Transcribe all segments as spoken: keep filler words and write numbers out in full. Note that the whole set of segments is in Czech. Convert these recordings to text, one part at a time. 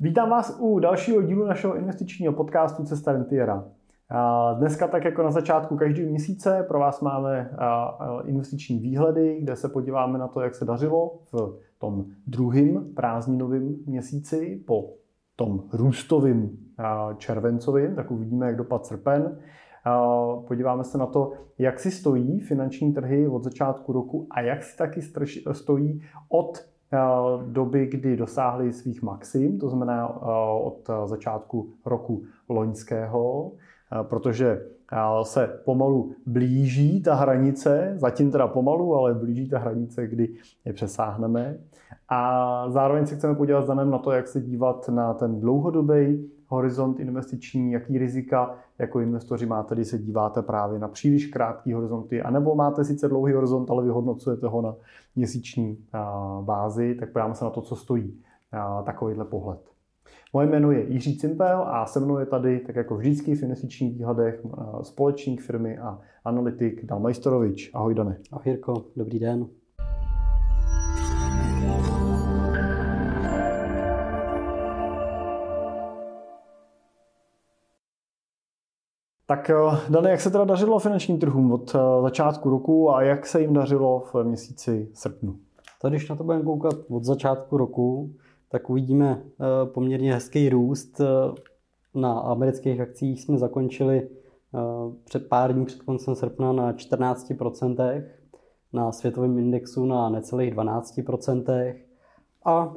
Vítám vás u dalšího dílu našeho investičního podcastu Cesta Rentiera. Dneska, tak jako na začátku každého měsíce, pro vás máme investiční výhledy, kde se podíváme na to, jak se dařilo v tom druhém prázdninovém měsíci po tom růstovém červencovém, tak uvidíme, jak dopadl srpen. Podíváme se na to, jak si stojí finanční trhy od začátku roku a jak si taky stojí od doby, kdy dosáhli svých maxim, to znamená od začátku roku loňského, protože se pomalu blíží ta hranice, zatím teda pomalu, ale blíží ta hranice, kdy je přesáhneme. A zároveň se chceme podívat s Danem na to, jak se dívat na ten dlouhodobý horizont investiční, jaký rizika jako investoři máte, když se díváte právě na příliš krátký horizonty, anebo máte sice dlouhý horizont, ale vyhodnocujete ho na měsíční a, bázi, tak podíváme se na to, co stojí a, takovýhle pohled. Moje jméno je Jiří Cimpel a se mnou je tady, tak jako vždycky v investičních výhledech, a, společník firmy a analytik Dan Majstorovič. Ahoj, Dane. Ahoj, Jirko. Dobrý den. Tak, Dane, jak se teda dařilo finančním trhům od začátku roku a jak se jim dařilo v měsíci srpnu? Tady, když na to budeme koukat od začátku roku, tak uvidíme poměrně hezký růst. Na amerických akcích jsme zakončili před pár dní před koncem srpna na čtrnáct procent, na světovém indexu na necelých dvanáct procent a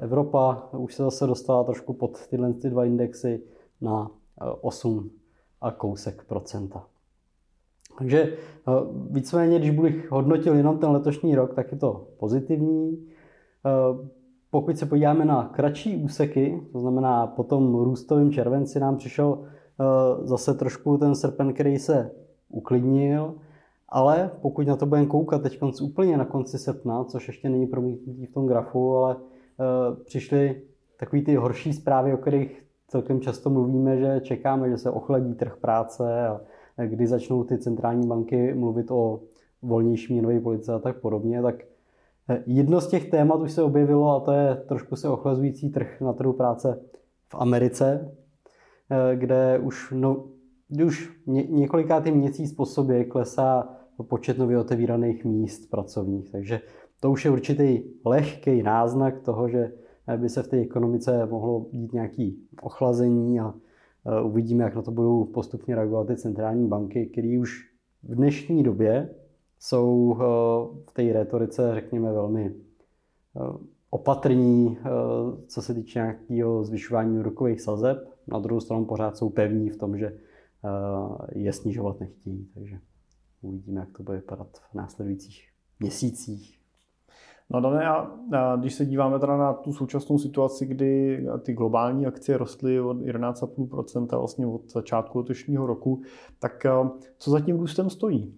Evropa už se zase dostala trošku pod tyhle ty dva indexy na osm a kousek procenta. Takže víceméně, když bych hodnotil jenom ten letošní rok, tak je to pozitivní. Pokud se podíváme na kratší úseky, to znamená po tom růstovém červenci nám přišel zase trošku ten srpen, který se uklidnil, ale pokud na to budeme koukat teď úplně na konci srpna, což ještě není promítnutý v tom grafu, ale přišly takový ty horší zprávy, o kterých celkem často mluvíme, že čekáme, že se ochladí trh práce a kdy začnou ty centrální banky mluvit o volnější měnové politice a tak podobně. Tak jedno z těch témat už se objevilo a to je trošku se ochlazující trh na trhu práce v Americe, kde už, no, už ně, několikátý měsíc po sobě klesá počet nově otevíraných míst pracovních. Takže to už je určitý lehký náznak toho, že by se v té ekonomice mohlo dít nějaké ochlazení a uvidíme, jak na to budou postupně reagovat ty centrální banky, které už v dnešní době jsou v té rétorice, řekněme, velmi opatrní, co se týče nějakého zvyšování úrokových sazeb. Na druhou stranu pořád jsou pevní v tom, že je snižovat nechtějí, takže uvidíme, jak to bude vypadat v následujících měsících. No, Dané, a když se díváme teda na tu současnou situaci, kdy ty globální akcie rostly od jedenáct celá pět procenta vlastně od začátku letošního roku, tak co za tím růstem stojí?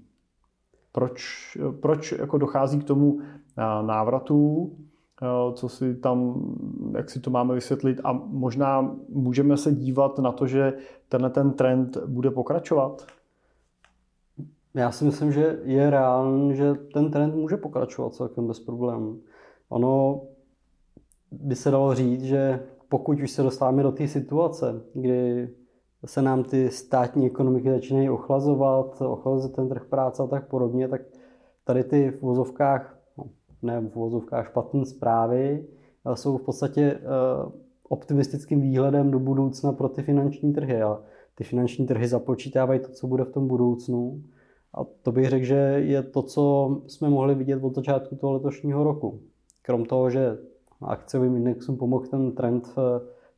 Proč, proč jako dochází k tomu návratu? Co si tam, jak si to máme vysvětlit? A možná můžeme se dívat na to, že tenhle ten trend bude pokračovat? Já si myslím, že je reálný, že ten trend může pokračovat celkem bez problémů. Ono by se dalo říct, že pokud už se dostáváme do té situace, kdy se nám ty státní ekonomiky začínají ochlazovat, ochlazovat ten trh práce a tak podobně, tak tady ty v vozovkách, no, ne v vozovkách špatné zprávy, jsou v podstatě optimistickým výhledem do budoucna pro ty finanční trhy. A ty finanční trhy započítávají to, co bude v tom budoucnu. A to bych řekl, že je to, co jsme mohli vidět od začátku toho letošního roku. Krom toho, že akciovým indexům pomohl ten trend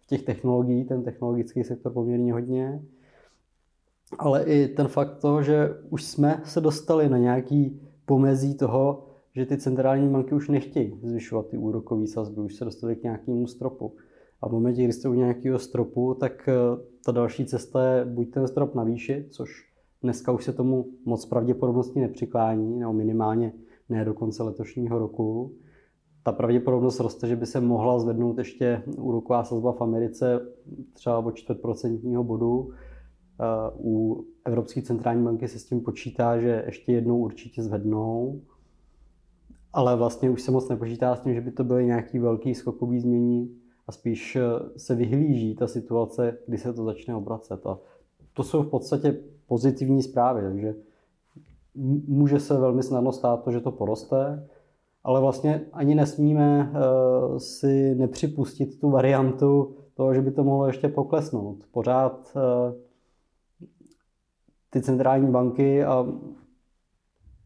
v těch technologiích, ten technologický sektor poměrně hodně, ale i ten fakt toho, že už jsme se dostali na nějaký pomezí toho, že ty centrální banky už nechtějí zvyšovat ty úrokové sazby, už se dostali k nějakému stropu. A v momentě, kdy jste u nějakého stropu, tak ta další cesta je buď ten strop navýšit, což dneska už se tomu moc pravděpodobností nepřiklání, nebo minimálně ne do konce letošního roku. Ta pravděpodobnost roste, že by se mohla zvednout ještě úroková sazba v Americe třeba o čtvrtprocentního bodu. U Evropské centrální banky se s tím počítá, že ještě jednou určitě zvednou, ale vlastně už se moc nepočítá s tím, že by to byly nějaké velké skokové změny. a spíš se vyhlíží ta situace, kdy se to začne obracet. A to jsou v podstatě pozitivní zprávy, takže může se velmi snadno stát to, že to poroste, ale vlastně ani nesmíme si nepřipustit tu variantu toho, že by to mohlo ještě poklesnout. Pořád ty centrální banky a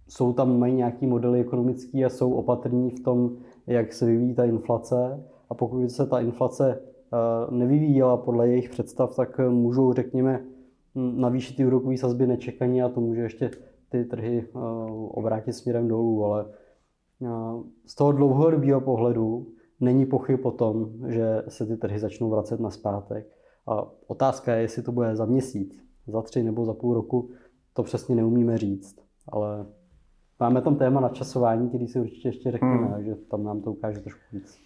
jsou tam, mají nějaký modely ekonomické a jsou opatrní v tom, jak se vyvíjí ta inflace. A pokud se ta inflace nevyvíjela podle jejich představ, tak můžou, řekněme, navýšit ty úrokové sazby nečekaně a to může ještě ty trhy obrátit směrem dolů. Ale z toho dlouhodobého pohledu není pochyb o tom, že se ty trhy začnou vracet nazpátek. A otázka je, jestli to bude za měsíc, za tři nebo za půl roku, to přesně neumíme říct. Ale máme tam téma načasování, který si určitě ještě řekneme, hmm. takže tam nám to ukáže trošku víc.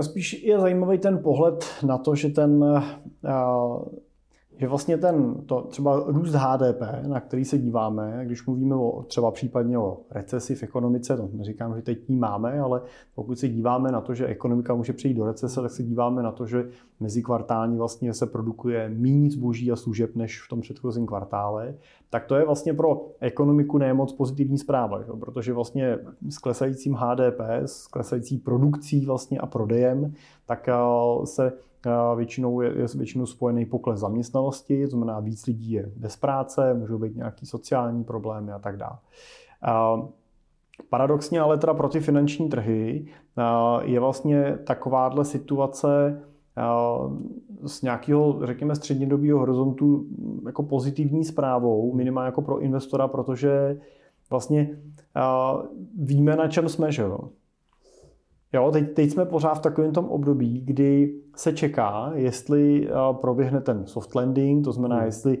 Spíš je zajímavý ten pohled na to, že ten, že vlastně ten, to třeba růst há dé pé, na který se díváme, když mluvíme o třeba případně o recesi v ekonomice, to neříkám, že teď ji máme, ale pokud se díváme na to, že ekonomika může přejít do recese, tak se díváme na to, že mezikvartální vlastně se produkuje méně zboží a služeb než v tom předchozím kvartále, tak to je vlastně pro ekonomiku nemoc pozitivní zpráva, že? Protože vlastně s klesajícím há dé pé, s klesající produkcí vlastně a prodejem, tak se většinou je, je většinou spojený pokles zaměstnanosti, to znamená víc lidí je bez práce, můžou být nějaký sociální problémy a tak dále. Paradoxně ale teda pro ty finanční trhy je vlastně takováhle situace z nějakého, řekněme, střednědobého horizontu jako pozitivní zprávou, minimálně jako pro investora, protože vlastně víme, na čem jsme, že jo. Jo, teď, teď jsme pořád v takovém tom období, kdy se čeká, jestli proběhne ten soft landing, to znamená, hmm. jestli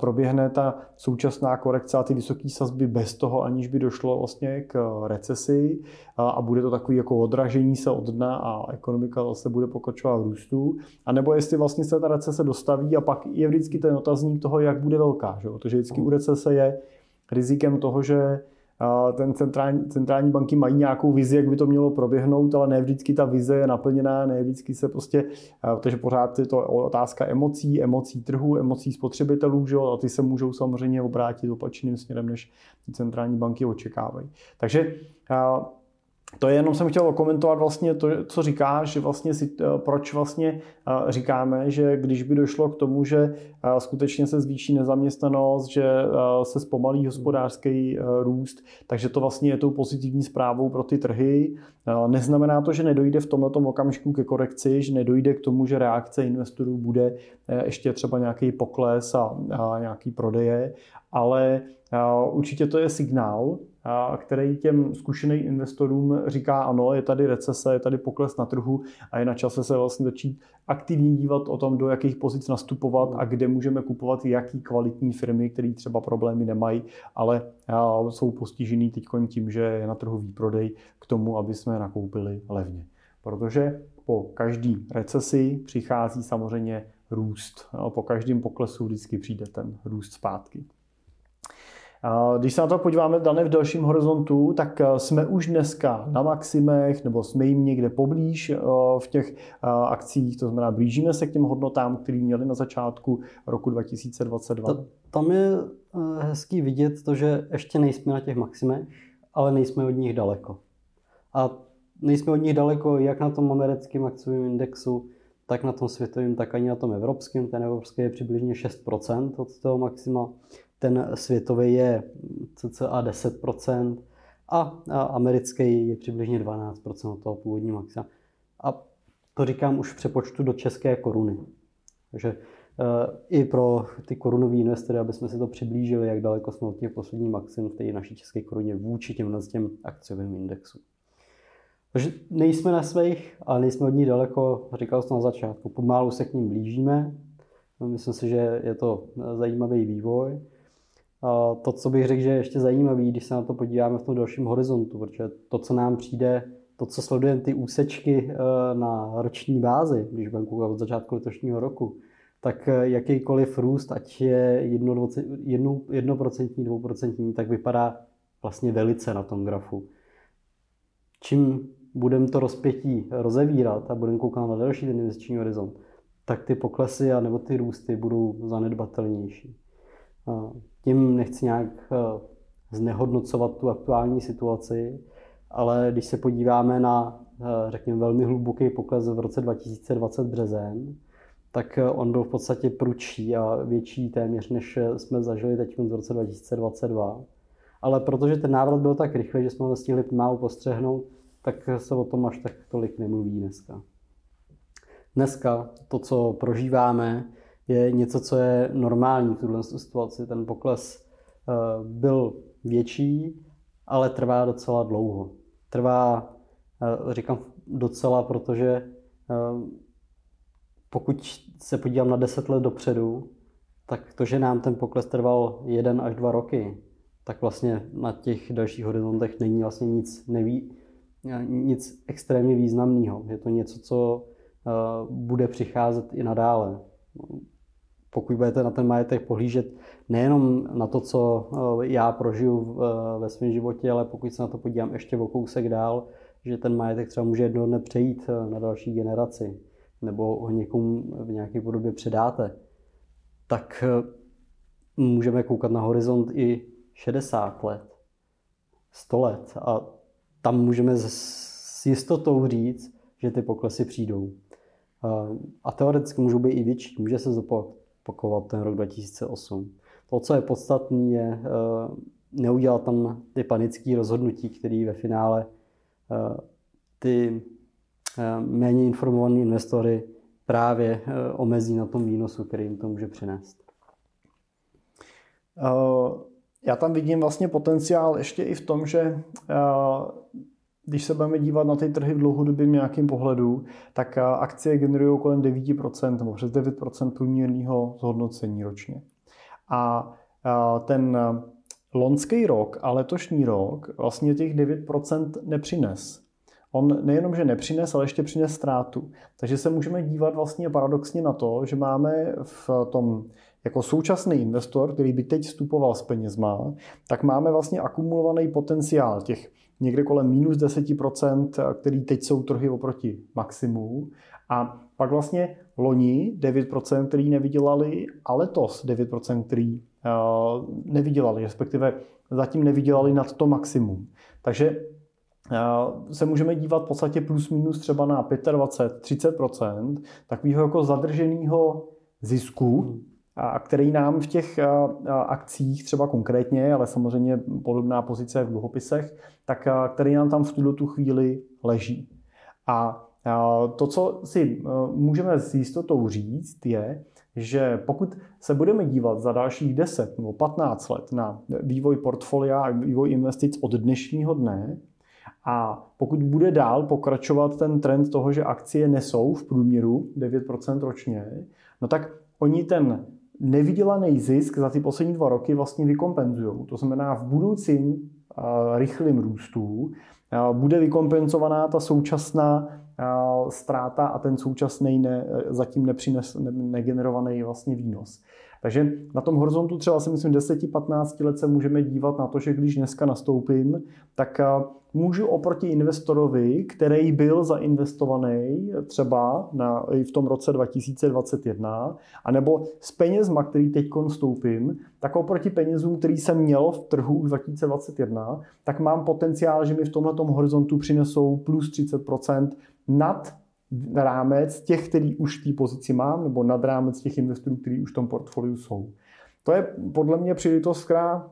proběhne ta současná korekce a ty vysoké sazby bez toho, aniž by došlo vlastně k recesi a bude to takové jako odražení se od dna a ekonomika zase bude pokračovat v růstu, anebo jestli vlastně se ta recese dostaví a pak je vždycky ten otazník toho, jak bude velká, že? Protože vždycky u recese je rizikem toho, že ten centrální, centrální banky mají nějakou vizi, jak by to mělo proběhnout, ale ne vždycky ta vize je naplněná, ne vždycky se prostě, protože pořád je to otázka emocí, emocí trhu, emocí spotřebitelů, že? A ty se můžou samozřejmě obrátit opačným směrem, než ty centrální banky očekávají. Takže to je, jenom jsem chtěl komentovat vlastně to, co říkáš, že vlastně si, proč vlastně říkáme, že když by došlo k tomu, že skutečně se zvýší nezaměstnanost, že se zpomalí hospodářský růst, takže to vlastně je tou pozitivní zprávou pro ty trhy. Neznamená to, že nedojde v tomto okamžiku ke korekci, že nedojde k tomu, že reakce investorů bude ještě třeba nějaký pokles a nějaký prodeje, ale určitě to je signál, který těm zkušeným investorům říká, ano, je tady recese, je tady pokles na trhu a je na čase se vlastně začít aktivně dívat o tom, do jakých pozic nastupovat a kde můžeme kupovat jaký kvalitní firmy, které třeba problémy nemají, ale jsou postižený teď tím, že je na trhu výprodej k tomu, aby jsme nakoupili levně. Protože po každý recesi přichází samozřejmě růst. Po každém poklesu vždycky přijde ten růst zpátky. Když se na to podíváme dále v dalším horizontu, tak jsme už dneska na maximech, nebo jsme jim někde poblíž v těch akcích, to znamená blížíme se k těm hodnotám, které měli na začátku roku dva tisíce dvacet dva. Ta, tam je hezký vidět to, že ještě nejsme na těch maximech, ale nejsme od nich daleko. A nejsme od nich daleko jak na tom americkém akciovém indexu, tak na tom světovém, tak ani na tom evropském. Ten evropský je přibližně šest procent od toho maxima. Ten světový je cca deset procent a americký je přibližně dvanáct procent od toho původního maxa. A to říkám už v přepočtu do české koruny. Takže i pro ty korunové investory, aby jsme si to přiblížili, jak daleko jsme od těch posledních maxim v té naší české koruně vůči těm, těm akciovým indexům. Takže nejsme na svých, ale nejsme od ní daleko, říkal jsem na začátku. Pomálu se k ním blížíme. Myslím si, že je to zajímavý vývoj. A to, co bych řekl, že je ještě zajímavý, když se na to podíváme v tom dalším horizontu, protože to, co nám přijde, to, co sledujeme ty úsečky na roční bázi, když budeme koukat od začátku letošního roku, tak jakýkoliv růst, ať je jedno procento, dvě procenta, tak vypadá vlastně velice na tom grafu. Čím budeme to rozpětí rozevírat a budeme koukat na další ten investiční horizont, tak ty poklesy a nebo ty růsty budou zanedbatelnější. Tím nechci nějak znehodnocovat tu aktuální situaci, ale když se podíváme na, řekněme, velmi hluboký pokles v roce dva tisíce dvacet březen, tak on byl v podstatě prudší a větší téměř, než jsme zažili teď v roce dva tisíce dvacet dva. Ale protože ten návrat byl tak rychlý, že jsme ho stihli málo postřehnout, tak se o tom až tak tolik nemluví dneska. Dneska to, co prožíváme, je něco, co je normální v tuhle situaci. Ten pokles byl větší, ale trvá docela dlouho. Trvá, říkám docela, protože pokud se podívám na deset let dopředu, tak to, že nám ten pokles trval jeden až dva roky, tak vlastně na těch dalších horizontech není vlastně nic, neví, nic extrémně významného. Je to něco, co bude přicházet i nadále. Pokud budete na ten majetek pohlížet nejenom na to, co já prožiju ve svém životě, ale pokud se na to podívám ještě o kousek dál, že ten majetek třeba může jednoho dne přejít na další generaci, nebo ho někomu v nějaké podobě předáte, tak můžeme koukat na horizont i šedesát let, sto let a tam můžeme s jistotou říct, že ty poklesy přijdou. A teoreticky můžou být i větší, může se zopakovat ten rok dva tisíce osm. To, co je podstatné, je neudělat tam ty panické rozhodnutí, které ve finále ty méně informované investory právě omezí na tom výnosu, který jim to může přinést. Já tam vidím vlastně potenciál ještě i v tom, že když se budeme dívat na ty trhy v dlouhodobém nějakým pohledu, tak akcie generují kolem devět procent nebo přes devět procent průměrného zhodnocení ročně. A ten loňský rok a letošní rok vlastně těch devět procent nepřines. On nejenom, že nepřines, ale ještě přines ztrátu. Takže se můžeme dívat vlastně paradoxně na to, že máme v tom jako současný investor, který by teď vstupoval s penězma, tak máme vlastně akumulovaný potenciál těch někde kolem minus deset procent, který teď jsou trhy oproti maximu. A pak vlastně loni devět procent, který nevydělali, a letos devět procent, který uh, nevydělali, respektive zatím nevydělali nad to maximum. Takže se můžeme dívat v podstatě plus minus třeba na dvacet pět až třicet procent takového jako zadrženého zisku, který nám v těch akcích třeba konkrétně, ale samozřejmě podobná pozice v dluhopisech, tak který nám tam v tu chvíli leží. A to, co si můžeme s jistotou říct, je, že pokud se budeme dívat za dalších deset nebo patnáct let na vývoj portfolia a vývoj investic od dnešního dne, a pokud bude dál pokračovat ten trend toho, že akcie nesou v průměru devět procent ročně, no tak oni ten nevydělaný zisk za ty poslední dva roky vlastně vykompenzují. To znamená, v budoucím rychlým růstu bude vykompenzovaná ta současná ztráta a ten současný ne, zatím nepřines, ne, negenerovaný vlastně výnos. Takže na tom horizontu třeba si myslím deset až patnáct let se můžeme dívat na to, že když dneska nastoupím, tak můžu oproti investorovi, který byl zainvestovaný třeba na, v tom roce dva tisíce dvacet jedna, anebo z penězma, který teď vstoupím, tak oproti penězům, který jsem měl v trhu dva tisíce dvacet jedna, tak mám potenciál, že mi v tomhletom horizontu přinesou plus třicet procent nad rámec těch, který už v té pozici mám, nebo nad rámec těch investorů, který už v tom portfoliu jsou. To je podle mě příležitost, která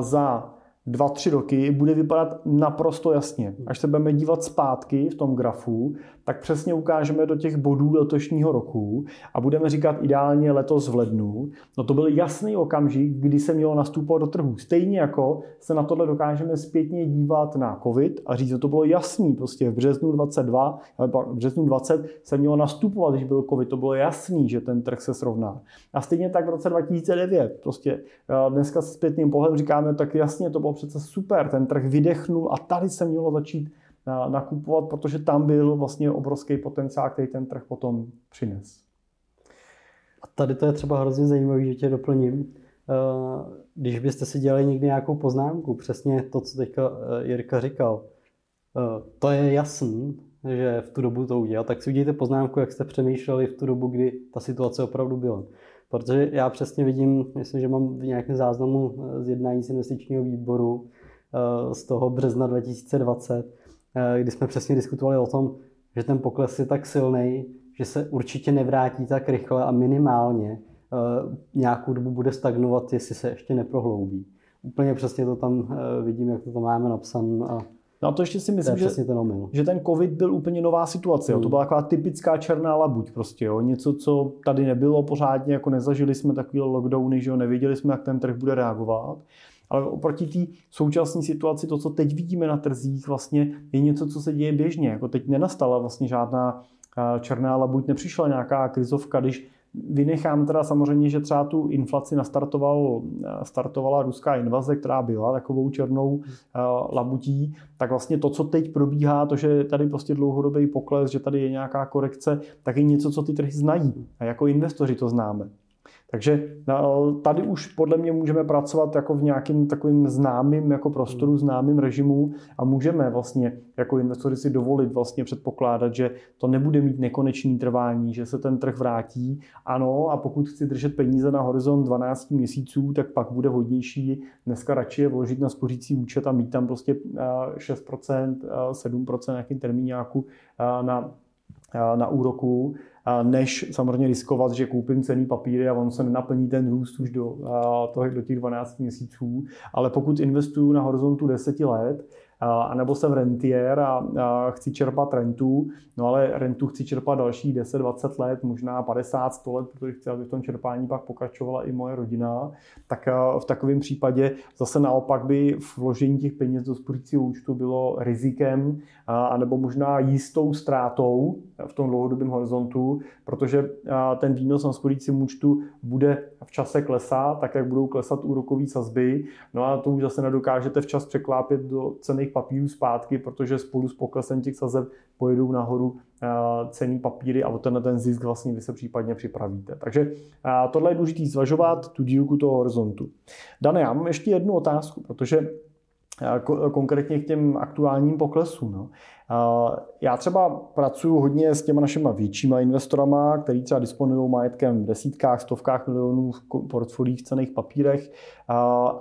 za dva, tři roky bude vypadat naprosto jasně. Až se budeme dívat zpátky v tom grafu, tak přesně ukážeme do těch bodů letošního roku a budeme říkat ideálně letos v lednu. No to byl jasný okamžik, kdy se mělo nastupovat do trhu. Stejně jako se na tohle dokážeme zpětně dívat na COVID a říct, že to bylo jasný. Prostě v březnu dvacet dva, v březnu dvacet se mělo nastupovat, když byl COVID. To bylo jasný, že ten trh se srovná. A stejně tak v roce dva tisíce devět. Prostě dneska s zpětným pohledem říkáme, tak jasně to bylo přece super, ten trh vydechnul a tady se mělo začít nakupovat, protože tam byl vlastně obrovský potenciál, který ten trh potom přines. A tady to je třeba hrozně zajímavé, že tě doplním. Když byste si dělali někdy nějakou poznámku, přesně to, co teďka Jirka říkal, To je jasný, že v tu dobu to udělal. Tak si udělejte poznámku, jak jste přemýšleli v tu dobu, kdy ta situace opravdu byla. Protože já přesně vidím, myslím, že mám v nějakém záznamu z jednání z investičního výboru z toho března dva tisíce dvacet, kdy jsme přesně diskutovali o tom, že ten pokles je tak silný, že se určitě nevrátí tak rychle a minimálně nějakou dobu bude stagnovat, jestli se ještě neprohloubí. Úplně přesně to tam vidím, jak to tam máme napsané. No a to ještě si myslím, je že, ten že ten covid byl úplně nová situace. Hmm. Jo. To byla taková typická černá labuť. Prostě, jo. Něco, co tady nebylo pořádně, jako nezažili jsme takový lockdowny, že jo. Nevěděli jsme, jak ten trh bude reagovat. Ale oproti té současné situaci, to, co teď vidíme na trzích, vlastně je něco, co se děje běžně. Jako teď nenastala vlastně žádná černá labuť, nepřišla nějaká krizovka, když vynechám teda samozřejmě, že třeba tu inflaci nastartoval, startovala ruská invaze, která byla takovou černou uh, labutí, tak vlastně to, co teď probíhá, to, že tady prostě dlouhodobý pokles, že tady je nějaká korekce, tak je něco, co ty trhy znají. A jako investoři to známe. Takže tady už podle mě můžeme pracovat jako v nějakým takovým známým jako prostoru, známým režimu a můžeme vlastně jako investoři si dovolit vlastně předpokládat, že to nebude mít nekonečný trvání, že se ten trh vrátí. Ano, a pokud chci držet peníze na horizont dvanáct měsíců, tak pak bude hodnější dneska radši je vložit na spořící účet a mít tam prostě šest procent, sedm procent nějakým termíňáku na, na úroku, než samozřejmě riskovat, že koupím cenný papíry a on se nenaplní ten růst už do, toho, do těch dvanácti měsíců. Ale pokud investuju na horizontu deseti let, anebo jsem rentier a chci čerpat rentu, no ale rentu chci čerpat další deset, dvacet let, možná padesát, sto let, protože chci, aby v tom čerpání pak pokračovala i moje rodina, tak v takovém případě zase naopak by vložení těch peněz do spořícího účtu bylo rizikem, anebo možná jistou ztrátou v tom dlouhodobém horizontu, protože ten výnos na spořícím účtu bude v čase klesat, tak jak budou klesat úrokové sazby, no a to už zase nedokážete včas překlápět do cenných papírů zpátky, protože spolu s poklesem těch sazeb pojedou nahoru cenní papíry a o ten, ten zisk vlastně vy se případně připravíte. Takže tohle je důležité zvažovat tu dílku toho horizontu. Dane, já mám ještě jednu otázku, protože konkrétně k těm aktuálním poklesům. No. Já třeba pracuji hodně s těma našima většíma investorama, který třeba disponují majetkem v desítkách, stovkách milionů v portfoliích, cenných papírech,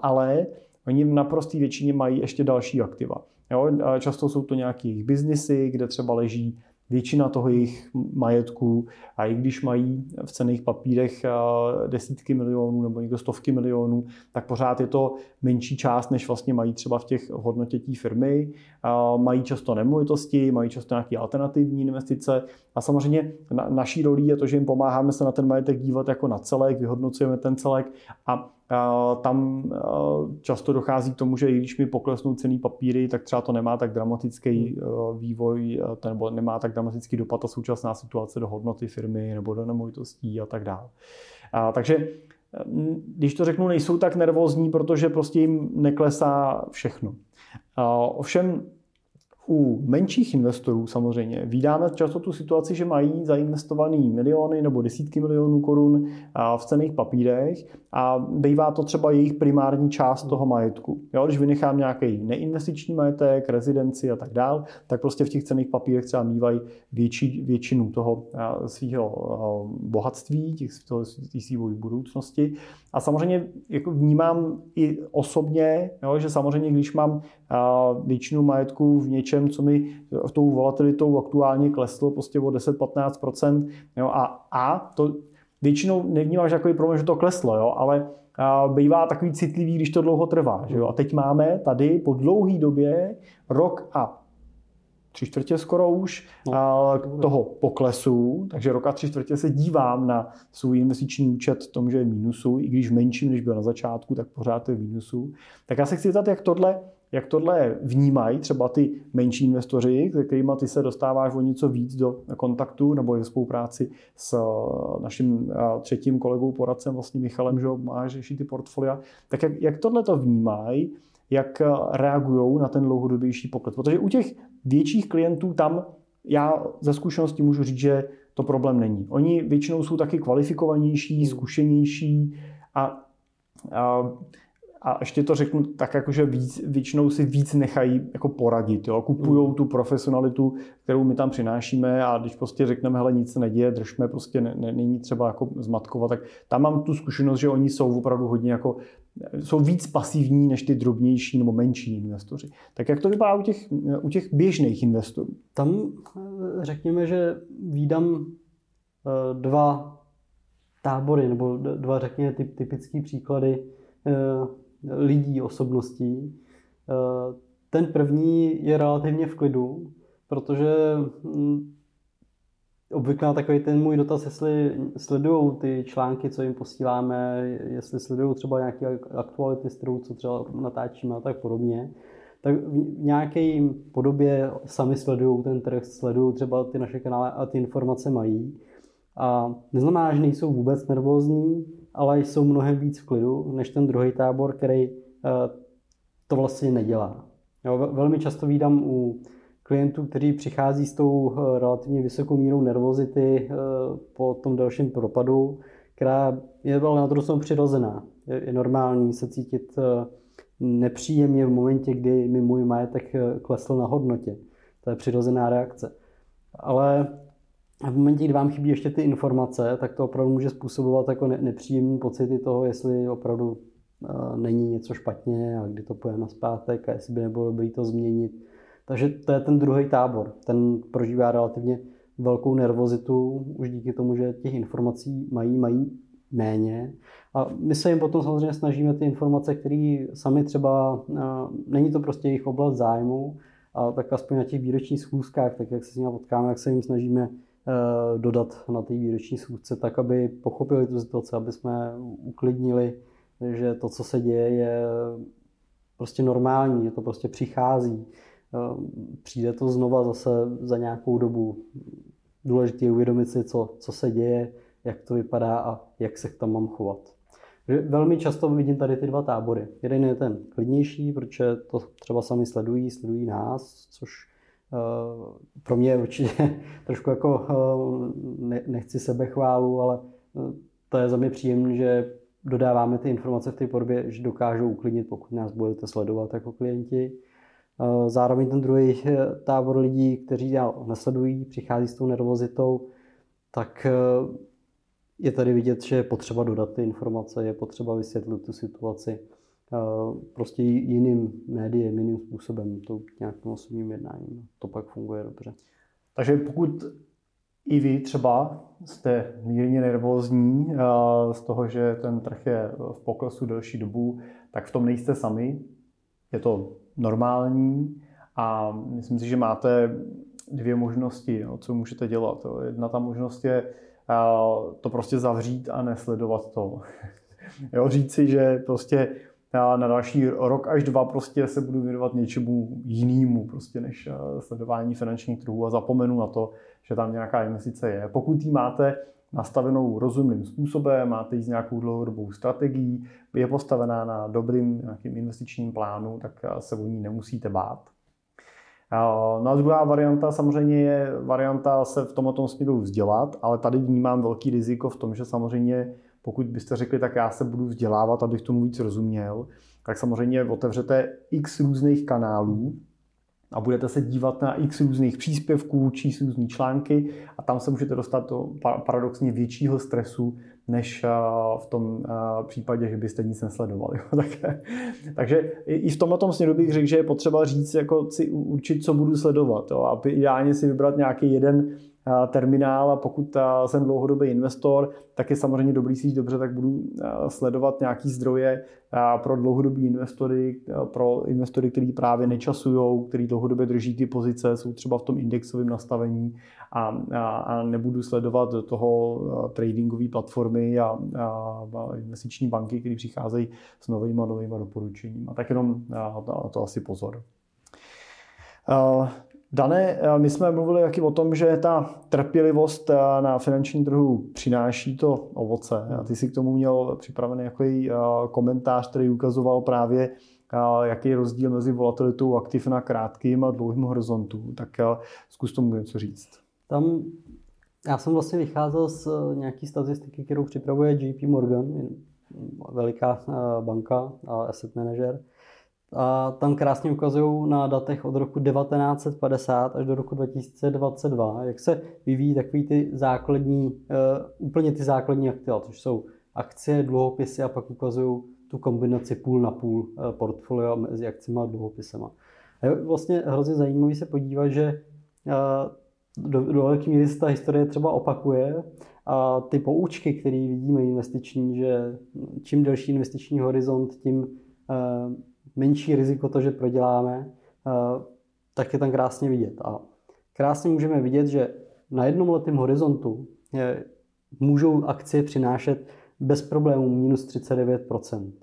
ale oni v naprosté většině mají ještě další aktiva. Jo? Často jsou to nějaké jejich biznisy, kde třeba leží většina toho jejich majetku a i když mají v cenných papírech desítky milionů nebo někdo stovky milionů, tak pořád je to menší část, než vlastně mají třeba v těch hodnotě té firmy. Mají často nemovitosti, mají často nějaké alternativní investice a samozřejmě na, naší rolí je to, že jim pomáháme se na ten majetek dívat jako na celek, vyhodnocujeme ten celek a tam často dochází k tomu, že i když mi poklesnou cenné papíry, tak třeba to nemá tak dramatický vývoj, nebo nemá tak dramatický dopad ta současná situace do hodnoty firmy nebo do nemovitostí a tak dále. Takže když to řeknu, nejsou tak nervózní, protože prostě jim neklesá všechno. Ovšem u menších investorů samozřejmě vídáme často tu situaci, že mají zainvestovaný miliony nebo desítky milionů korun v cenných papírech a bývá to třeba jejich primární část toho majetku. Jo, když vynechám nějaký neinvestiční majetek, rezidenci a tak dál, tak prostě v těch cenných papírech třeba mívají větší, většinu toho svého bohatství, těch své budoucnosti. A samozřejmě jako vnímám i osobně, jo, že samozřejmě, když mám většinu majetku v něčem, co mi tou volatilitou aktuálně kleslo prostě o deset až patnáct procent. Jo, a, a to většinou nevnímáš takový problém, že to kleslo, jo, ale a, bývá takový citlivý, když to dlouho trvá. Že jo. A teď máme tady po dlouhý době rok a tři čtvrtě skoro už a, toho poklesu, takže rok a tři čtvrtě se dívám na svůj investiční účet v tom, že je minusu, i když menším, než byl na začátku, tak pořád je v minusu. Tak já se chci zeptat, jak tohle Jak tohle vnímají třeba ty menší investoři, se kterými ty se dostáváš o něco víc do kontaktu nebo ve spolupráci s naším třetím kolegou poradcem, vlastně Michalem, že máš řešit ty portfolia. Tak jak, jak tohle to vnímají, jak reagují na ten dlouhodobější pokles? Protože u těch větších klientů tam já ze zkušenosti můžu říct, že to problém není. Oni většinou jsou taky kvalifikovanější, zkušenější a, a A ještě to řeknu tak, jakože víc, většinou si víc nechají jako poradit. Jo? Kupujou tu profesionalitu, kterou my tam přinášíme, a když prostě řekneme, hele, nic se neděje, držme, prostě ne, ne, není třeba jako zmatkovat, tak tam mám tu zkušenost, že oni jsou opravdu hodně jako, jsou víc pasivní než ty drobnější nebo menší investoři. Tak jak to vypadá u těch, u těch běžných investorů? Tam řekněme, že vídám dva tábory, nebo dva řekněme typ, typický příklady lidí, osobností. Ten první je relativně v klidu, protože obvykle takový ten můj dotaz, jestli sledují ty články, co jim posíláme, jestli sledují třeba nějaké aktuality z trhu, co třeba natáčíme a tak podobně, tak v nějaké podobě sami sledují ten trh, sledují třeba ty naše kanály a ty informace mají. A neznamená, že nejsou vůbec nervózní, ale jsou mnohem víc v klidu než ten druhý tábor, který to vlastně nedělá. Jo, velmi často vídám u klientů, kteří přichází s tou relativně vysokou mírou nervozity po tom dalším propadu, která je velmi na to přirozená. Je normální se cítit nepříjemně v momentě, kdy mi můj majetek klesl na hodnotě. To je přirozená reakce. Ale v momentě, kdy vám chybí ještě ty informace, tak to opravdu může způsobovat jako nepříjemné pocity toho, jestli opravdu není něco špatně a kdy to půjde naspátek a jestli by nebylo dobré to změnit. Takže to je ten druhý tábor. Ten prožívá relativně velkou nervozitu už díky tomu, že těch informací mají, mají méně. A my se jim potom samozřejmě snažíme ty informace, které sami třeba, není to prostě jejich oblast zájmu, a tak aspoň na těch výročních schůzkách, tak jak se s nimi potkáme, jak se jim snažíme dodat na té výroční schůzce, tak aby pochopili tu situaci, aby jsme uklidnili, že to, co se děje, je prostě normální, že to prostě přichází. Přijde to znova zase za nějakou dobu. Důležité je uvědomit si, co, co se děje, jak to vypadá a jak se k tomu mám chovat. Velmi často vidím tady ty dva tábory. Jeden je ten klidnější, protože to třeba sami sledují, sledují nás, což pro mě určitě trošku jako ne, nechci sebechválu, ale to je za mě příjemné, že dodáváme ty informace v té podobě, že dokážou uklidnit, pokud nás budete sledovat jako klienti. Zároveň ten druhý tábor lidí, kteří dál nesledují, přichází s tou nervozitou, tak je tady vidět, že je potřeba dodat ty informace, je potřeba vysvětlit tu situaci prostě jiným médiem, jiným způsobem, to nějakým osobním jednáním. To pak funguje dobře. Takže pokud i vy třeba jste mírně nervózní z toho, že ten trh je v poklesu delší dobu, tak v tom nejste sami. Je to normální a myslím si, že máte dvě možnosti, co můžete dělat. Jedna ta možnost je to prostě zavřít a nesledovat to. Jo, říci, že prostě na další rok až dva prostě se budu věnovat něčemu jinému prostě než sledování finančních trhů a zapomenu na to, že tam nějaká investice je. Pokud ji máte nastavenou rozumným způsobem, máte ji s nějakou dlouhodobou strategií, je postavená na dobrým nějakým investičním plánu, tak se o ní nemusíte bát. No a druhá varianta samozřejmě je varianta se v tomto směru vzdělat, ale tady vnímám velký riziko v tom, že samozřejmě pokud byste řekli, tak já se budu vzdělávat, abych tomu víc rozuměl, tak samozřejmě otevřete x různých kanálů a budete se dívat na x různých příspěvků, číst různý články a tam se můžete dostat do paradoxně většího stresu, než v tom případě, že byste nic nesledovali. Takže i v tomto směru bych řekl, že je potřeba říct, jako si určit, co budu sledovat. Jo? A ideálně si vybrat nějaký jeden terminál a pokud jsem dlouhodobý investor, tak je samozřejmě dobrý si jít dobře, tak budu sledovat nějaký zdroje pro dlouhodobí investory, pro investory, kteří právě nečasujou, kteří dlouhodobě drží ty pozice, jsou třeba v tom indexovém nastavení a, a, a nebudu sledovat do toho tradingové platformy a, a, a investiční banky, které přicházejí s novýma novýma doporučeními. Tak jenom na to asi pozor. Uh, Dané, my jsme mluvili taky o tom, že ta trpělivost na finančním trhu přináší to ovoce. A ty jsi k tomu měl připravený jaký komentář, který ukazoval právě, jaký je rozdíl mezi volatilitou aktiv na krátkým a dlouhým horizontu. Tak zkus tomu něco říct. Tam já jsem vlastně vycházel z nějaký statistiky, kterou připravuje J P Morgan, veliká banka a asset manager. A tam krásně ukazují na datech od roku devatenáct set padesát až do roku dva tisíce dvacet dva, jak se vyvíjí takový ty základní, uh, úplně ty základní aktiva, což jsou akcie, dluhopisy a pak ukazují tu kombinaci půl na půl portfolia mezi akcima a dluhopisama. A je vlastně hrozně zajímavý se podívat, že uh, do, do velké míry se ta historie třeba opakuje a ty poučky, které vidíme investiční, že čím delší investiční horizont, tím uh, menší riziko to, že proděláme, tak je tam krásně vidět. A krásně můžeme vidět, že na jednoletém horizontu můžou akcie přinášet bez problémů minus třicet devět procent.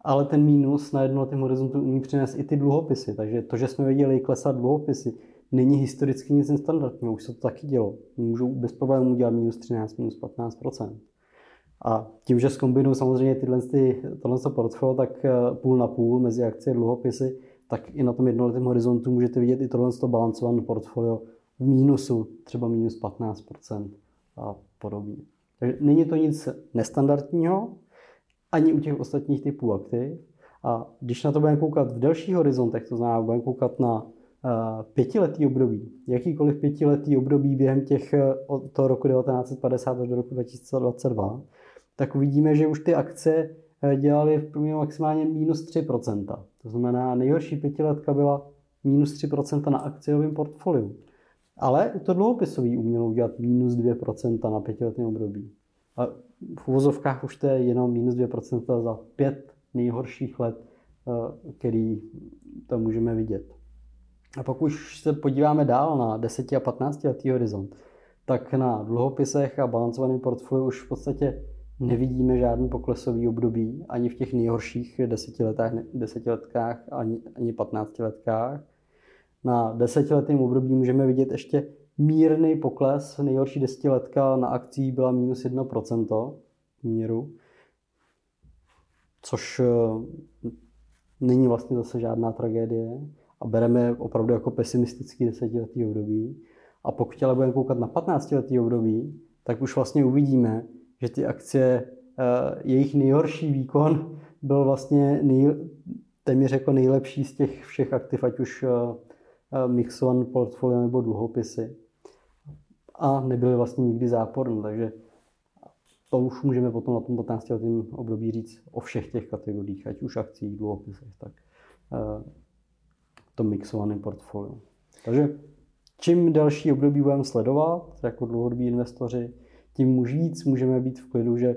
Ale ten minus na jednoletém horizontu umí přinést i ty dluhopisy. Takže to, že jsme viděli klesat dluhopisy, není historicky nic nestandardního. Už se to taky dělo. Můžou bez problémů dělat minus třináct, minus patnáct procent. A tím, že zkombinuju samozřejmě tyhle, ty, tohle portfolio, tak půl na půl mezi akcie a dluhopisy, tak i na tom jednoletém horizontu můžete vidět i tohle balancované portfolio v mínusu, třeba minus patnáct procent a podobně. Takže není to nic nestandardního, ani u těch ostatních typů aktiv. A když na to budeme koukat v delších horizontech, to znamená, budeme koukat na pětiletý období, jakýkoliv pětiletý období během těch od toho roku devatenáct set padesát až do roku dva tisíce dvacet dva, tak uvidíme, že už ty akcie dělaly v průměru maximálně minus tři procenta. To znamená, nejhorší pětiletka byla minus tři procenta na akciovém portfoliu. Ale to dluhopisový umělo udělat minus dvě procenta na pětiletém období. A v uvozovkách už to je jenom minus dvě procenta za pět nejhorších let, který tam můžeme vidět. A pokud už se podíváme dál na deseti a patnácti letý horizont, tak na dluhopisech a balancovaném portfoliu už v podstatě nevidíme žádný poklesový období ani v těch nejhorších desetiletkách, ani, ani patnáctiletkách. Na desetiletém období můžeme vidět ještě mírný pokles. Nejhorší desetiletka na akcích byla minus jedno procento míru, což není vlastně zase žádná tragédie a bereme opravdu jako pesimistický desetiletý období. A pokud ale budeme koukat na patnáctiletý období, tak už vlastně uvidíme, že ty akcie, jejich nejhorší výkon byl vlastně nej, téměř jako nejlepší z těch všech aktiv, ať už mixovan portfolio nebo dluhopisy. A nebyly vlastně nikdy záporné, takže to už můžeme potom na tom patnáctiletém období říct o všech těch kategoriích, ať už akcích, dluhopisech, tak to mixované portfolio. Takže čím další období budeme sledovat, jako dlouhodobí investoři, tím už víc můžeme být v klidu, že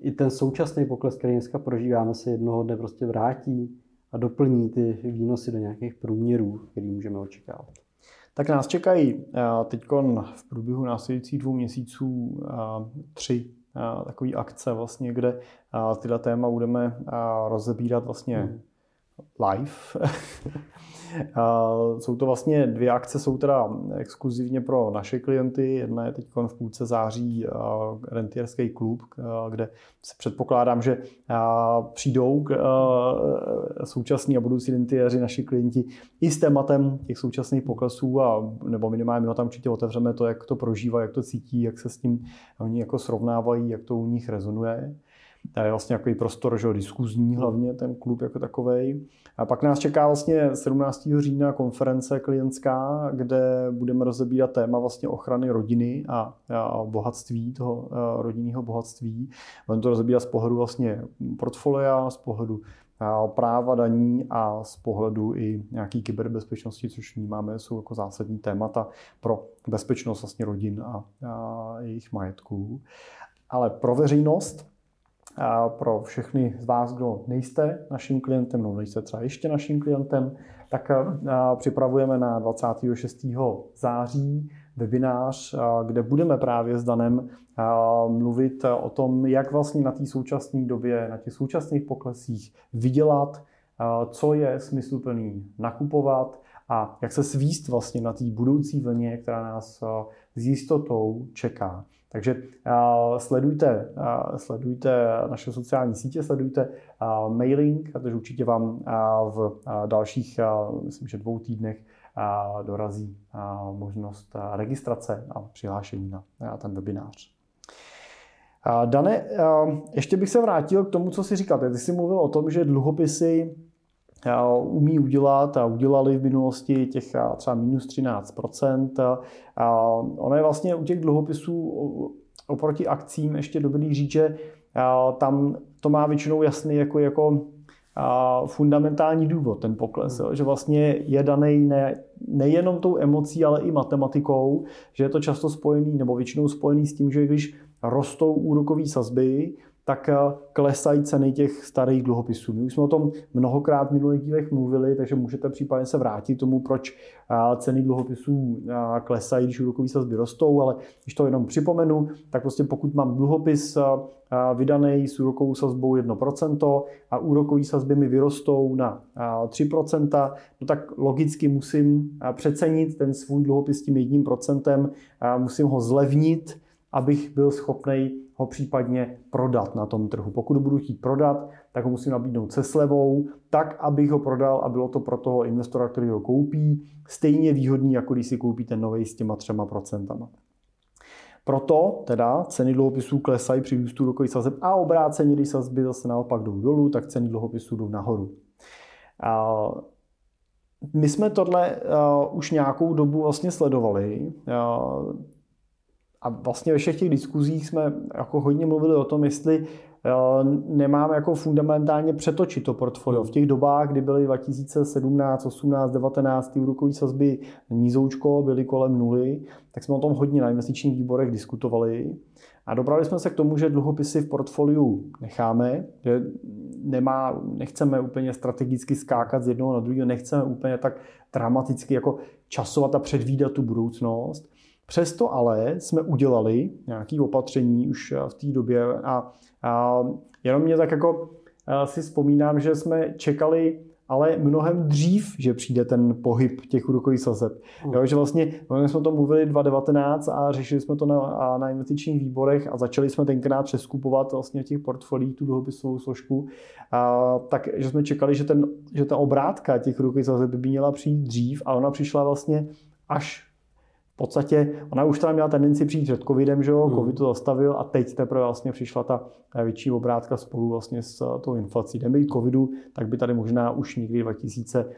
i ten současný pokles, který dneska prožíváme, se jednoho dne prostě vrátí a doplní ty výnosy do nějakých průměrů, který můžeme očekávat. Tak nás čekají teďkon v průběhu následujících dvou měsíců tři takové akce, vlastně, kde tyhle téma budeme rozebírat vlastně hmm. live. Jsou to vlastně dvě akce, jsou teda exkluzivně pro naše klienty. Jedna je teď v půlce září rentierský klub, kde se předpokládám, že přijdou k současní a budoucí rentiéři, naši klienti, i s tématem těch současných poklesů, a, nebo minimálně ho tam určitě otevřeme to, jak to prožívá, jak to cítí, jak se s tím oni jako srovnávají, jak to u nich rezonuje. Tady je vlastně takový prostor, že diskuzní hlavně, ten klub jako takovej. A pak nás čeká vlastně sedmnáctého října konference klientská, kde budeme rozebírat téma vlastně ochrany rodiny a, a bohatství, toho a rodinného bohatství. Budeme to rozebírat z pohledu vlastně portfolia, z pohledu práva daní a z pohledu i nějaký kyberbezpečnosti, což vnímáme, jsou jako zásadní témata pro bezpečnost vlastně rodin a, a jejich majetků. Ale pro veřejnost, a pro všechny z vás, kdo nejste naším klientem, no nejste třeba ještě naším klientem, tak připravujeme na dvacátého šestého září webinář, kde budeme právě s Danem mluvit o tom, jak vlastně na té současné době, na těch současných poklesích vydělat, co je smysluplný nakupovat a jak se svíst vlastně na té budoucí vlně, která nás s jistotou čeká. Takže uh, sledujte, uh, sledujte naše sociální sítě, sledujte uh, mailing, protože určitě vám uh, v uh, dalších, uh, myslím, že dvou týdnech uh, dorazí uh, možnost uh, registrace a přihlášení na uh, ten webinář. Dane, ještě bych se vrátil k tomu, co jsi říkal. Ty jsi mluvil o tom, že dluhopisy umí udělat a udělali v minulosti těch třeba minus třináct procent. Ono je vlastně u těch dluhopisů oproti akcím ještě dobrý říct, že tam to má většinou jasný jako, jako fundamentální důvod, ten pokles. Jo? Že vlastně je daný ne, nejenom tou emocí, ale i matematikou, že je to často spojený nebo většinou spojený s tím, že když rostou úrokové sazby, tak klesají ceny těch starých dluhopisů. My už jsme o tom mnohokrát v minulých dílech mluvili, takže můžete případně se vrátit tomu, proč ceny dluhopisů klesají, když úrokové sazby rostou, ale když to jenom připomenu, tak prostě pokud mám dluhopis vydaný s úrokovou sazbou jedno procento a úrokové sazby mi vyrostou na tři procenta, no tak logicky musím přecenit ten svůj dluhopis tím jedním procentem, musím ho zlevnit, abych byl schopný ho případně prodat na tom trhu. Pokud budu chtít prodat, tak ho musím nabídnout se slevou, tak, abych ho prodal a bylo to pro toho investora, který ho koupí, stejně výhodný, jako když si koupí ten novej s těma třema procentama. Proto teda ceny dluhopisů klesají při růstu úrokových sazeb a obráceně, když sazby zase naopak jdou dolů, tak ceny dluhopisů jdou nahoru. A my jsme tohle uh, už nějakou dobu vlastně sledovali, uh, a vlastně ve všech těch diskuzích jsme jako hodně mluvili o tom, jestli nemáme jako fundamentálně přetočit to portfolio. V těch dobách, kdy byly dva tisíce sedmnáct, osmnáct, devatenáct úrokové sazby nízoučko, byly kolem nuly, tak jsme o tom hodně na investičních výborech diskutovali. A dobrali jsme se k tomu, že dluhopisy v portfoliu necháme, že nemá, nechceme úplně strategicky skákat z jednoho na druhého, nechceme úplně tak dramaticky jako časovat a předvídat tu budoucnost. Přesto ale jsme udělali nějaké opatření už v té době a, a jenom mě tak jako si vzpomínám, že jsme čekali ale mnohem dřív, že přijde ten pohyb těch úrokových sazeb. Mm. Jo, že vlastně jsme to mluvili dvacet devatenáct a řešili jsme to na, na investičních výborech a začali jsme tenkrát přeskupovat vlastně těch portfolií tu dluhopisovou složku. A, takže jsme čekali, že, ten, že ta obrátka těch úrokových sazeb by měla přijít dřív a ona přišla vlastně až v podstatě, ona už tam měla tendenci přijít před covidem, že jo, covid to zastavil a teď teprve vlastně přišla ta větší obrátka spolu vlastně s tou inflací. Nebýt covidu, tak by tady možná už někdy dva tisíce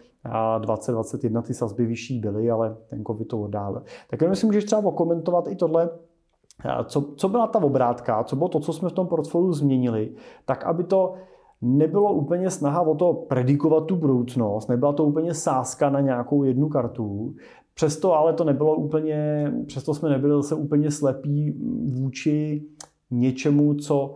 dvacet, dva tisíce dvacet jedna ty sazby vyšší byly, ale ten covid to oddálil. Tak jenom si můžeš třeba okomentovat i tohle, co, co byla ta obrátka, co bylo to, co jsme v tom portfoliu změnili, tak aby to nebylo úplně snaha o to predikovat tu budoucnost, nebyla to úplně sázka na nějakou jednu kartu. Přesto ale to nebylo úplně, přesto jsme nebyli zase úplně slepí vůči něčemu, co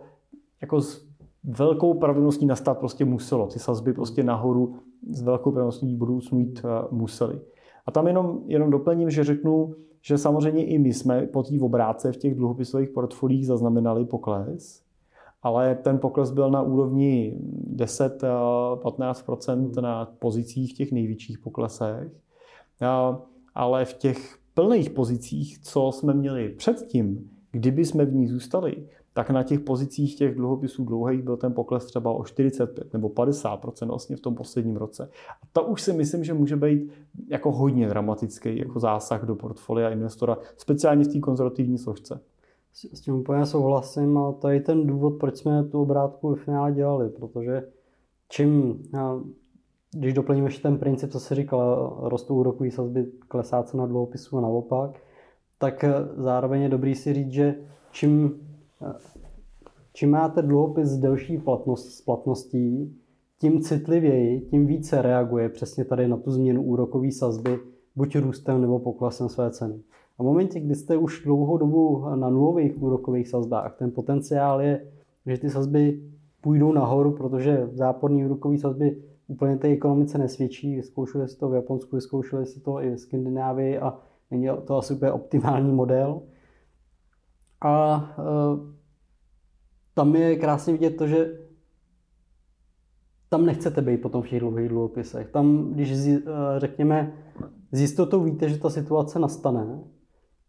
jako s velkou pravděpodobností nastat prostě muselo. Ty sazby prostě nahoru s velkou pravděpodobností budoucnu jít museli. A tam jenom, jenom doplním, že řeknu, že samozřejmě i my jsme po té obráce v těch dluhopisových portfoliích zaznamenali pokles, ale ten pokles byl na úrovni deset až patnáct procent na pozicích těch největších poklesech. A ale v těch plných pozicích, co jsme měli předtím, kdyby jsme v ní zůstali, tak na těch pozicích těch dluhopisů dlouhých byl ten pokles třeba o čtyřicet pět nebo padesát procent vlastně v tom posledním roce. A to už si myslím, že může být jako hodně dramatický jako zásah do portfolia investora, speciálně v té konzervativní složce. S tím úplně souhlasím a to je ten důvod, proč jsme tu obrátku v finále dělali, protože čím... Když doplním ještě ten princip, co jsi říkal, rostou úrokové sazby, klesá cena dluhopisů a naopak, tak zároveň je dobrý si říct, že čím, čím máte dluhopis s delší platnost, s platností, tím citlivěji, tím více reaguje přesně tady na tu změnu úrokové sazby, buď růstem nebo poklesem své ceny. A v momentě, kdy jste už dlouhou dobu na nulových úrokových sazbách, ten potenciál je, že ty sazby půjdou nahoru, protože záporní úrokové sazby úplně té ekonomice nesvědčí, vyzkoušeli si to v Japonsku, vyzkoušeli si to i ve Skandinávii a není to asi úplně optimální model. A e, tam je krásně vidět to, že tam nechcete být potom v těch dlouhých dluhopisech. Tam, když z, e, řekněme, s jistotou víte, že ta situace nastane,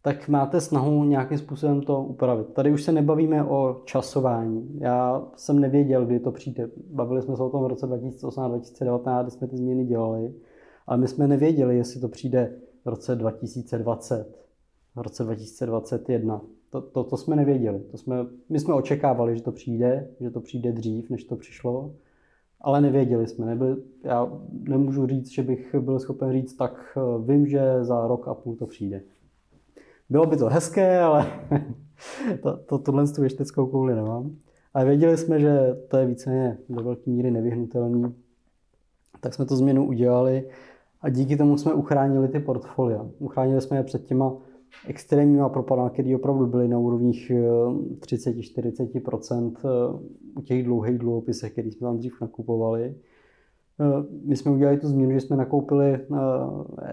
tak máte snahu nějakým způsobem to upravit. Tady už se nebavíme o časování. Já jsem nevěděl, kdy to přijde. Bavili jsme se o tom v roce dva tisíce osmnáct, dva tisíce devatenáct, kdy jsme ty změny dělali, ale my jsme nevěděli, jestli to přijde v roce dva tisíce dvacet, v roce dva tisíce dvacet jedna. to, to, to jsme nevěděli. To jsme, my jsme očekávali, že to přijde, že to přijde dřív, než to přišlo, ale nevěděli jsme. Nebyli, já nemůžu říct, že bych byl schopen říct, tak vím, že za rok a půl to přijde. Bylo by to hezké, ale to, to, tohle tu věšteckou kouli nemám. A věděli jsme, že to je víceméně do velké míry nevyhnutelné. Tak jsme tu změnu udělali a díky tomu jsme uchránili ty portfolia. Uchránili jsme je před těma extrémníma propadama, které opravdu byly na úrovních třicet až čtyřicet procent u těch dlouhých dluhopisech, které jsme tam dřív nakupovali. My jsme udělali tu změnu, že jsme nakoupili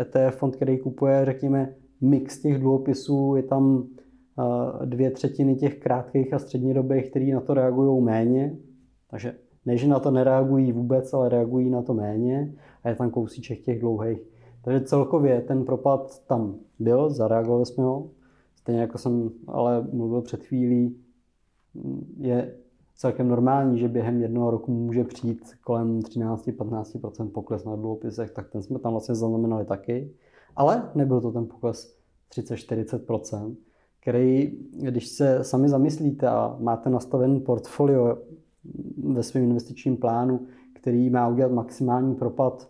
E T F fond, který kupuje, řekněme, mix těch dluhopisů. Je tam dvě třetiny těch krátkých a střednědobých, které na to reagují méně. Takže ne, že na to nereagují vůbec, ale reagují na to méně. A je tam kousíček těch dlouhých. Takže celkově ten propad tam byl, zareagovali jsme ho. Stejně jako jsem ale mluvil před chvílí, je celkem normální, že během jednoho roku může přijít kolem třináct až patnáct procent pokles na dluhopisech, tak ten jsme tam vlastně zaznamenali taky. Ale nebyl to ten pokles třicet až čtyřicet procent, který, když se sami zamyslíte a máte nastavený portfolio ve svém investičním plánu, který má udělat maximální propad,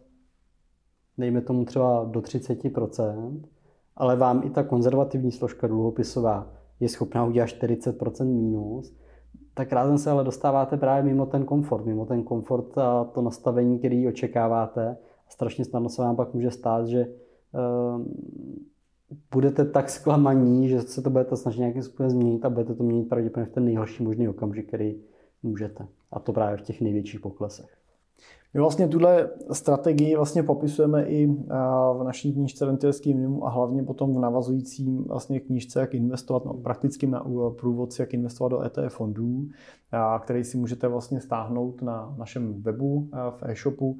dejme tomu třeba do třicet procent, ale vám i ta konzervativní složka dluhopisová je schopná udělat čtyřicet procent mínus, tak rázem se ale dostáváte právě mimo ten komfort, mimo ten komfort a to nastavení, který očekáváte. Strašně snadno se vám pak může stát, že uh, budete tak zklamaní, že se to budete snažit nějakým způsobem změnit a budete to měnit pravděpodobně v ten nejhorší možný okamžik, který můžete. A to právě v těch největších poklesech. My vlastně tuhle strategii vlastně popisujeme i v naší knížce Rentierský minimum a hlavně potom v navazujícím vlastně knížce, jak investovat, no, praktickým průvodci, jak investovat do E T F fondů, který si můžete vlastně stáhnout na našem webu v e-shopu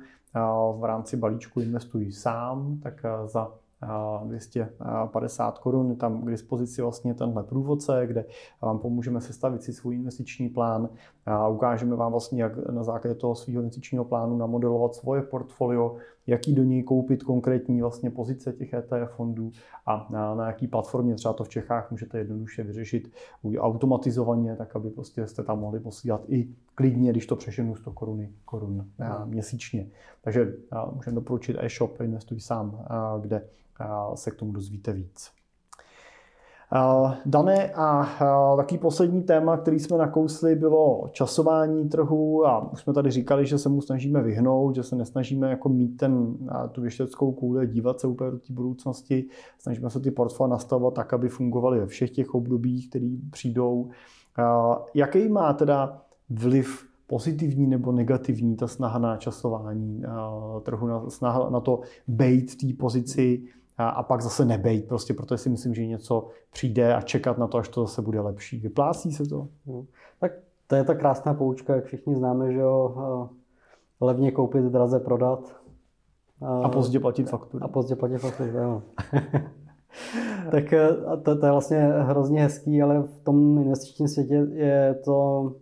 v rámci balíčku Investuj sám, tak za dvě stě padesát korun je tam k dispozici vlastně tenhle průvodce, kde vám pomůžeme sestavit si svůj investiční plán a ukážeme vám vlastně, jak na základě toho svého investičního plánu namodelovat svoje portfolio, jaký do něj koupit konkrétní vlastně pozice těch E T F fondů a na, na jaký platformě, třeba to v Čechách můžete jednoduše vyřešit automatizovaně, tak aby prostě jste tam mohli posílat i klidně, když to přešenu sto koruny korun měsíčně. Takže můžeme doporučit e-shop Investuj sám, kde se k tomu dozvíte víc. Dané, a taky poslední téma, který jsme nakousli, bylo časování trhu a už jsme tady říkali, že se mu snažíme vyhnout, že se nesnažíme jako mít ten, tu věšteckou kůli, dívat se úplně do té budoucnosti, snažíme se ty portfolia nastavovat tak, aby fungovaly ve všech těch obdobích, které přijdou. Jaký má teda vliv pozitivní nebo negativní ta snaha na časování trhu, na, snaha na to bejt v té pozici a pak zase nebejt, prostě, protože si myslím, že něco přijde a čekat na to, až to zase bude lepší. Vyplácí se to? No, tak to je ta krásná poučka, jak všichni známe, že jo, levně koupit, draze prodat. A pozdě platit faktury. A pozdě platit faktury, jo. Tak to, to je vlastně hrozně hezký, ale v tom investičním světě je to,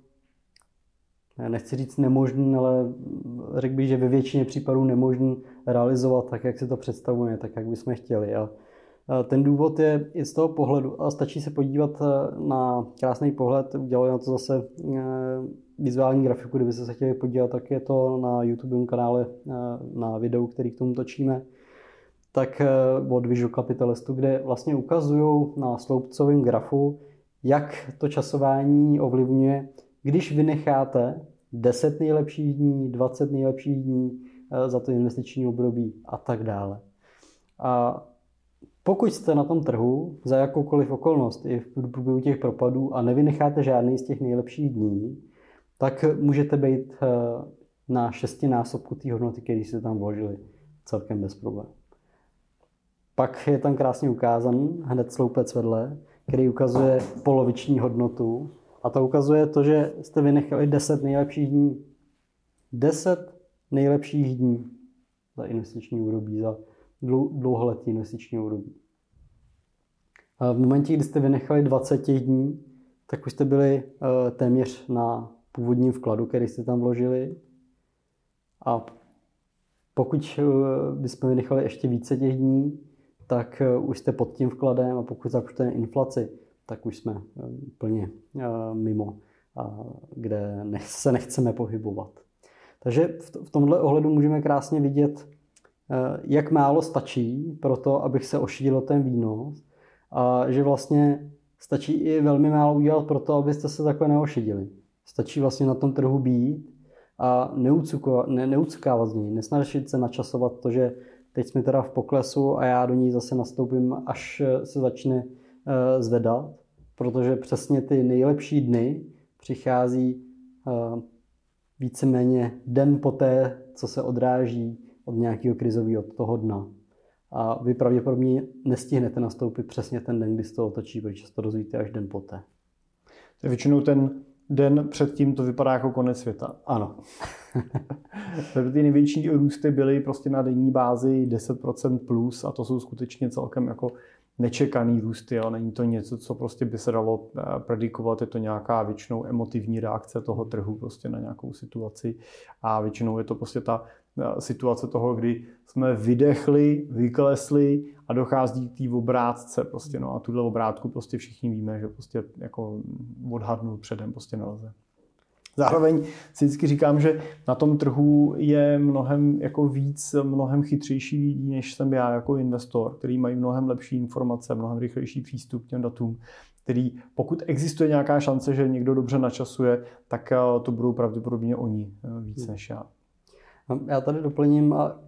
nechci říct nemožný, ale řekl bych, že ve většině případů nemožný realizovat tak, jak si to představujeme, tak, jak bychom chtěli. A ten důvod je i z toho pohledu, a stačí se podívat na krásný pohled, udělali na to zase vizuální grafiku, kdyby se chtěli podívat, tak je to na YouTube kanále, na videu, který k tomu točíme, tak od Visual Capitalistu, kde vlastně ukazují na sloupcovém grafu, jak to časování ovlivňuje, když vynecháte deset nejlepších dní, dvacet nejlepších dní za to investiční období a tak dále. A pokud jste na tom trhu za jakoukoliv okolnost i v průběhu těch propadů a nevynecháte žádný z těch nejlepších dní, tak můžete být na šestinásobku té hodnoty, který jste tam vložili, celkem bez problémů. Pak je tam krásně ukázán hned sloupec vedle, který ukazuje poloviční hodnotu. A to ukazuje to, že jste vynechali deset nejlepších dní. deset nejlepších dní za investiční období, za dlouholetý investiční období. A v momentě, kdy jste vynechali dvacet dní, tak už jste byli téměř na původním vkladu, který jste tam vložili. A pokud bychom vynechali ještě více těch dní, tak už jste pod tím vkladem a pokud započtete inflaci, tak už jsme plně mimo, kde se nechceme pohybovat. Takže v tomhle ohledu můžeme krásně vidět, jak málo stačí pro to, abych se ošídil ten výnos, a že vlastně stačí i velmi málo udělat pro to, abyste se takhle neošidili. Stačí vlastně na tom trhu být a ne, neucukávat z ní, nesnažit se načasovat to, že teď jsme teda v poklesu a já do ní zase nastoupím, až se začne e, zvedat, protože přesně ty nejlepší dny přichází e, víceméně den poté, co se odráží od nějakého krizového toho dna. A vy pravděpodobně nestihnete nastoupit přesně ten den, kdy se to otočí, protože se to dozvíte až den poté. Většinou ten den předtím to vypadá jako konec světa. Ano. Ty největší růsty byly prostě na denní bázi deset procent plus a to jsou skutečně celkem jako nečekaný růsty. Jo. Není to něco, co prostě by se dalo predikovat. Je to nějaká většinou emotivní reakce toho trhu prostě na nějakou situaci a většinou je to prostě ta situace toho, kdy jsme vydechli, vyklesli a dochází k té obrátce prostě, no a tuhle obrátku prostě všichni víme, že prostě jako odhadnout předem prostě nelze. Zároveň si vždycky říkám, že na tom trhu je mnohem jako víc, mnohem chytřejší lidí, než jsem já jako investor, který mají mnohem lepší informace, mnohem rychlejší přístup k těm datům, který pokud existuje nějaká šance, že někdo dobře načasuje, tak to budou pravděpodobně oni víc než já. Já tady doplním a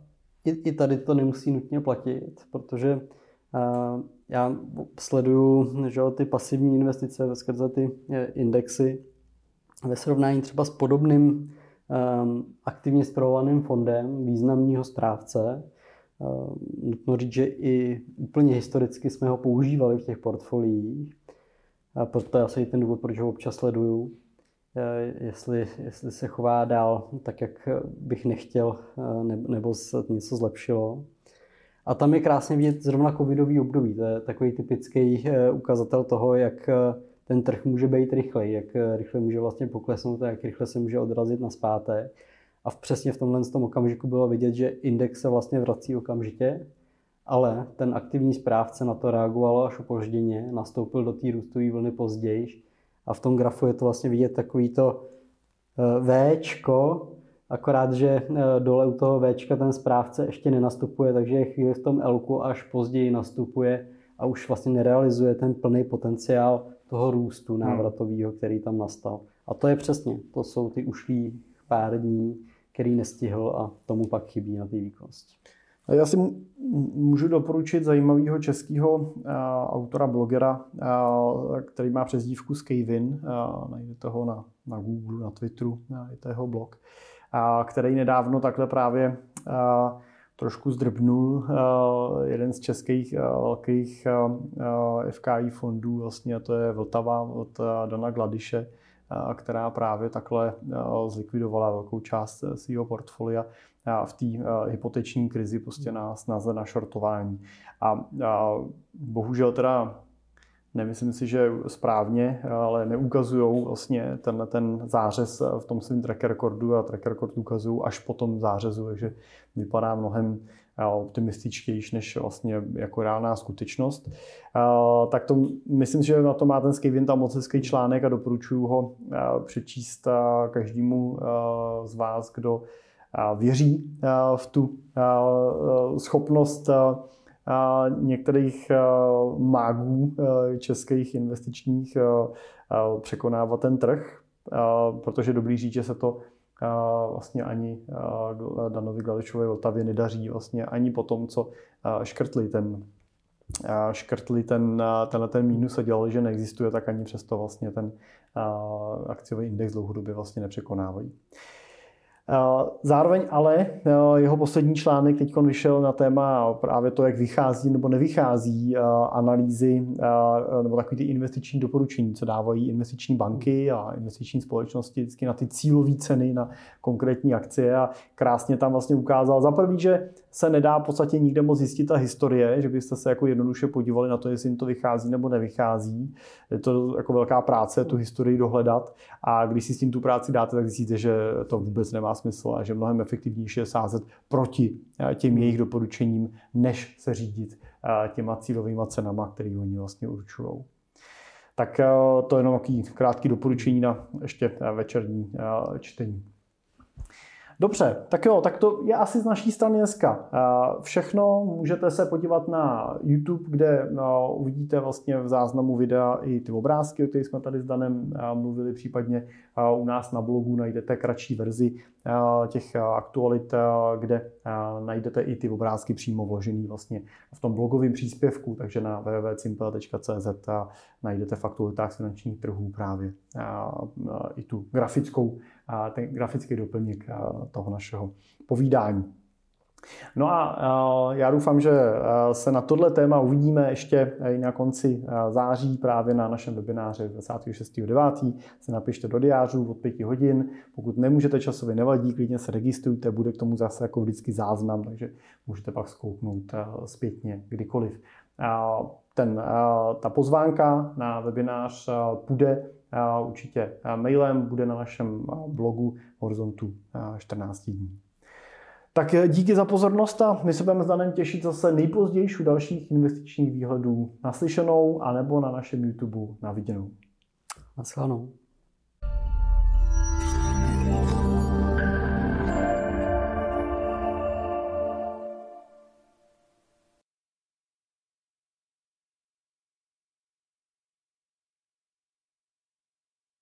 i tady to nemusí nutně platit, protože já sleduju, že ty pasivní investice skrze ty indexy ve srovnání třeba s podobným aktivně spravovaným fondem významného správce. Nutno říct, že i úplně historicky jsme ho používali v těch portfoliích, proto je asi ten důvod, proč ho občas sleduju. Jestli, jestli se chová dál tak, jak bych nechtěl, nebo se něco zlepšilo. A tam je krásně vidět zrovna covidový období. To je takový typický ukazatel toho, jak ten trh může být rychlej, jak rychle může vlastně poklesnout a jak rychle se může odrazit nazpátek. A přesně v tomhle tom okamžiku bylo vidět, že index se vlastně vrací okamžitě, ale ten aktivní správce na to reagoval až opožděně, nastoupil do té růstové vlny později. A v tom grafu je to vlastně vidět takový to Včko, akorát, že dole u toho Včka ten správce ještě nenastupuje, takže je chvíli v tom Lku až později nastupuje a už vlastně nerealizuje ten plný potenciál toho růstu návratového, který tam nastal. A to je přesně, to jsou ty ušlý pár dní, který nestihl a tomu pak chybí na té výkonnosti. Já si můžu doporučit zajímavého českého uh, autora, blogera, uh, který má přezdívku Skyvin, uh, najdete ho na, na Google, na Twitteru, najdete jeho blog, uh, který nedávno takhle právě uh, trošku zdrbnul uh, jeden z českých uh, velkých uh, F K I fondů, vlastně, a to je Vltava od uh, Dana Gladiše, uh, která právě takhle uh, zlikvidovala velkou část uh, svého portfolia v té hypoteční krizi prostě na snaze na shortování. A, a bohužel teda, nemyslím si, že správně, ale neukazujou vlastně tenhle ten zářez v tom svým track recordu a track record ukazují až po tom zářezu, takže vypadá mnohem optimističtější než vlastně jako reálná skutečnost. Tak to myslím, že na to má ten Skyvin tam moc hezký článek a doporučuji ho přečíst každému z vás, kdo věří v tu schopnost některých mágů českých investičních překonávat ten trh, protože je dobrý říct, že se to vlastně ani Danovi Gladišovi Vltavě nedaří vlastně ani po tom, co škrtli ten škrtli ten, tenhle ten mínus a dělali, že neexistuje, tak ani přesto vlastně ten akciový index dlouhodobě vlastně nepřekonávají. Zároveň ale jeho poslední článek teď vyšel na téma právě to, jak vychází nebo nevychází analýzy nebo takové ty investiční doporučení, co dávají investiční banky a investiční společnosti vždycky na ty cílové ceny, na konkrétní akcie a krásně tam vlastně ukázal za prvý, že se nedá v podstatě nikde moc zjistit ta historie, že byste se jako jednoduše podívali na to, jestli jim to vychází nebo nevychází. Je to jako velká práce tu historii dohledat a když si s tím tu práci dáte, tak zjistíte, že to vůbec nemá smysl a že mnohem efektivnější je sázet proti těm jejich doporučením, než se řídit těma cílovýma cenama, které oni vlastně určují. Tak to je jenom nějaký krátký doporučení na ještě večerní čtení. Dobře, tak jo, tak to je asi z naší strany dneska všechno. Můžete se podívat na YouTube, kde uvidíte vlastně v záznamu videa i ty obrázky, o kterých jsme tady s Danem mluvili, případně u nás na blogu najdete kratší verzi těch aktualit, kde najdete i ty obrázky přímo vložený vlastně v tom blogovém příspěvku, takže na w w w tečka cimpel tečka c z najdete v aktualitách finančních trhů právě i tu grafickou, ten grafický doplněk toho našeho povídání. No a já doufám, že se na tohle téma uvidíme ještě i na konci září právě na našem webináři dvacátého šestého devátého Se napište do diářů od pěti hodin. Pokud nemůžete časově, nevadí, klidně se registrujte, bude k tomu zase jako vždycky záznam, takže můžete pak zkouknout zpětně kdykoliv. Ten, ta pozvánka na webinář bude určitě mailem, bude na našem blogu Horizontu čtrnáct dní. Tak díky za pozornost a my se budeme s Danem těšit zase nejpozději u dalších investičních výhledů, naslyšenou anebo na našem YouTube. Na viděnou. Naschledanou.